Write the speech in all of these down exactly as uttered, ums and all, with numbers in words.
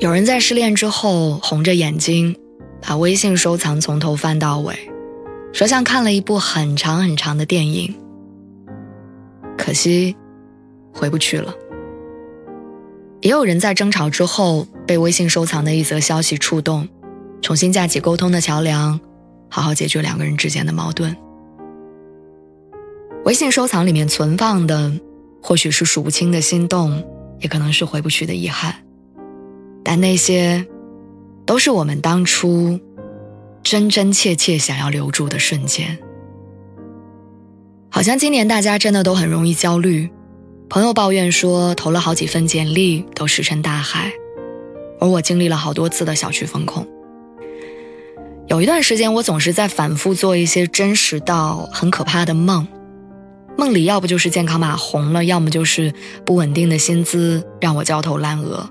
有人在失恋之后红着眼睛把微信收藏从头翻到尾，说像看了一部很长很长的电影，可惜回不去了。也有人在争吵之后被微信收藏的一则消息触动，重新架起沟通的桥梁，好好解决两个人之间的矛盾。微信收藏里面存放的或许是数不清的心动，也可能是回不去的遗憾，但那些都是我们当初真真切切想要留住的瞬间。好像今年大家真的都很容易焦虑，朋友抱怨说投了好几份简历都石沉大海，而我经历了好多次的小区风控。有一段时间我总是在反复做一些真实到很可怕的梦，梦里要不就是健康码红了，要么就是不稳定的薪资让我焦头烂额。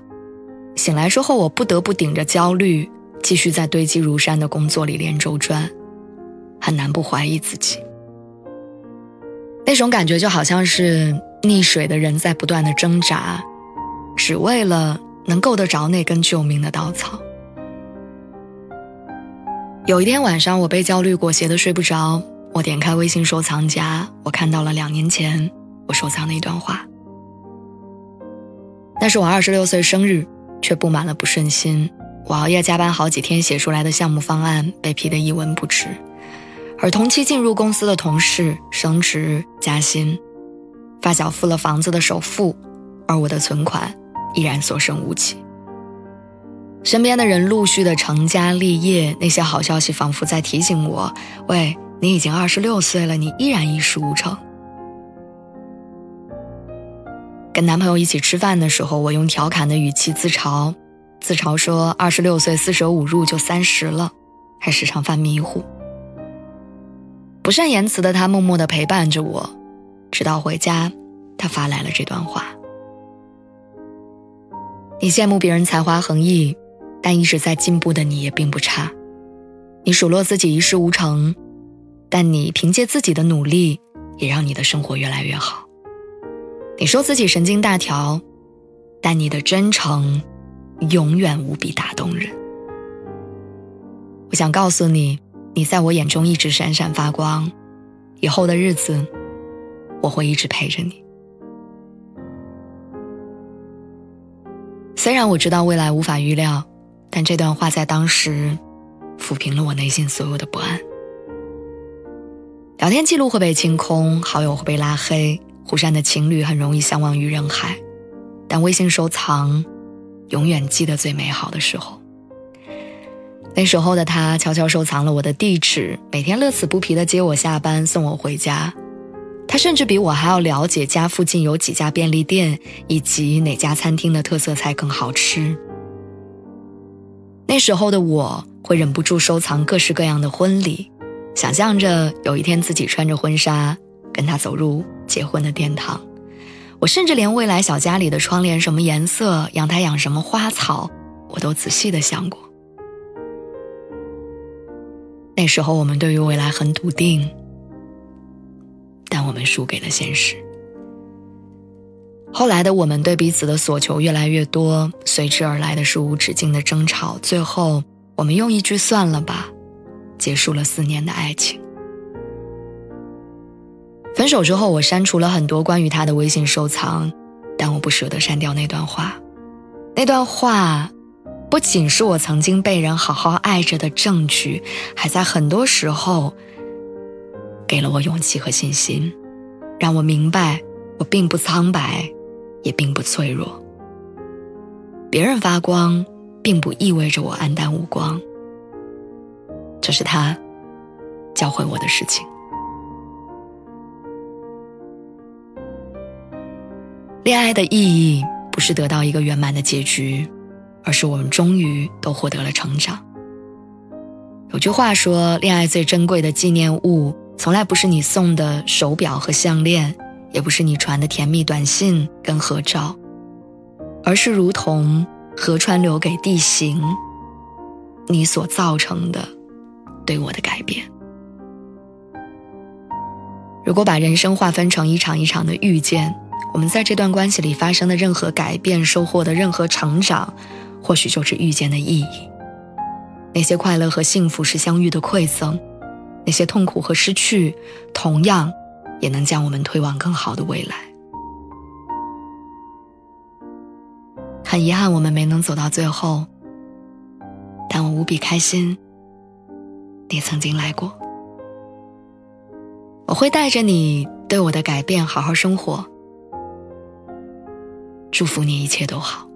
醒来之后我不得不顶着焦虑继续在堆积如山的工作里连轴转，很难不怀疑自己。那种感觉就好像是溺水的人在不断的挣扎，只为了能够得着那根救命的稻草。有一天晚上我被焦虑裹挟的睡不着，我点开微信收藏夹，我看到了两年前我收藏的一段话。那是我二十六岁生日，却布满了不顺心。我熬夜加班好几天写出来的项目方案被批得一文不值，而同期进入公司的同事升职加薪，发小付了房子的首付，而我的存款依然所剩无几。身边的人陆续的成家立业，那些好消息仿佛在提醒我，喂，你已经二十六岁了，你依然一事无成。跟男朋友一起吃饭的时候，我用调侃的语气自嘲自嘲说二十六岁四舍五入就三十了，还时常犯迷糊。不善言辞的他默默地陪伴着我，直到回家他发来了这段话。你羡慕别人才华横溢，但一直在进步的你也并不差。你数落自己一事无成，但你凭借自己的努力，也让你的生活越来越好。你说自己神经大条，但你的真诚永远无比打动人。我想告诉你，你在我眼中一直闪闪发光，以后的日子，我会一直陪着你。虽然我知道未来无法预料，但这段话在当时抚平了我内心所有的不安。聊天记录会被清空，好友会被拉黑，互删的情侣很容易相忘于人海，但微信收藏永远记得最美好的时候。那时候的他悄悄收藏了我的地址，每天乐此不疲地接我下班，送我回家。他甚至比我还要了解家附近有几家便利店，以及哪家餐厅的特色菜更好吃。那时候的我会忍不住收藏各式各样的婚礼，想象着有一天自己穿着婚纱跟他走入结婚的殿堂。我甚至连未来小家里的窗帘什么颜色，阳台养什么花草，我都仔细地想过。那时候我们对于未来很笃定，但我们输给了现实。后来的我们对彼此的所求越来越多，随之而来的是无止境的争吵，最后我们用一句算了吧，结束了四年的爱情。分手之后我删除了很多关于他的微信收藏，但我不舍得删掉那段话。那段话不仅是我曾经被人好好爱着的证据，还在很多时候给了我勇气和信心，让我明白我并不苍白，也并不脆弱。别人发光并不意味着我黯淡无光，这是他教会我的事情。恋爱的意义不是得到一个圆满的结局，而是我们终于都获得了成长。有句话说，恋爱最珍贵的纪念物从来不是你送的手表和项链，也不是你传的甜蜜短信跟合照，而是如同河川留给地形，你所造成的对我的改变。如果把人生划分成一场一场的遇见，我们在这段关系里发生的任何改变，收获的任何成长，或许就是遇见的意义。那些快乐和幸福是相遇的馈赠，那些痛苦和失去同样也能将我们推往更好的未来。很遗憾我们没能走到最后，但我无比开心你曾经来过。我会带着你对我的改变好好生活，祝福你一切都好。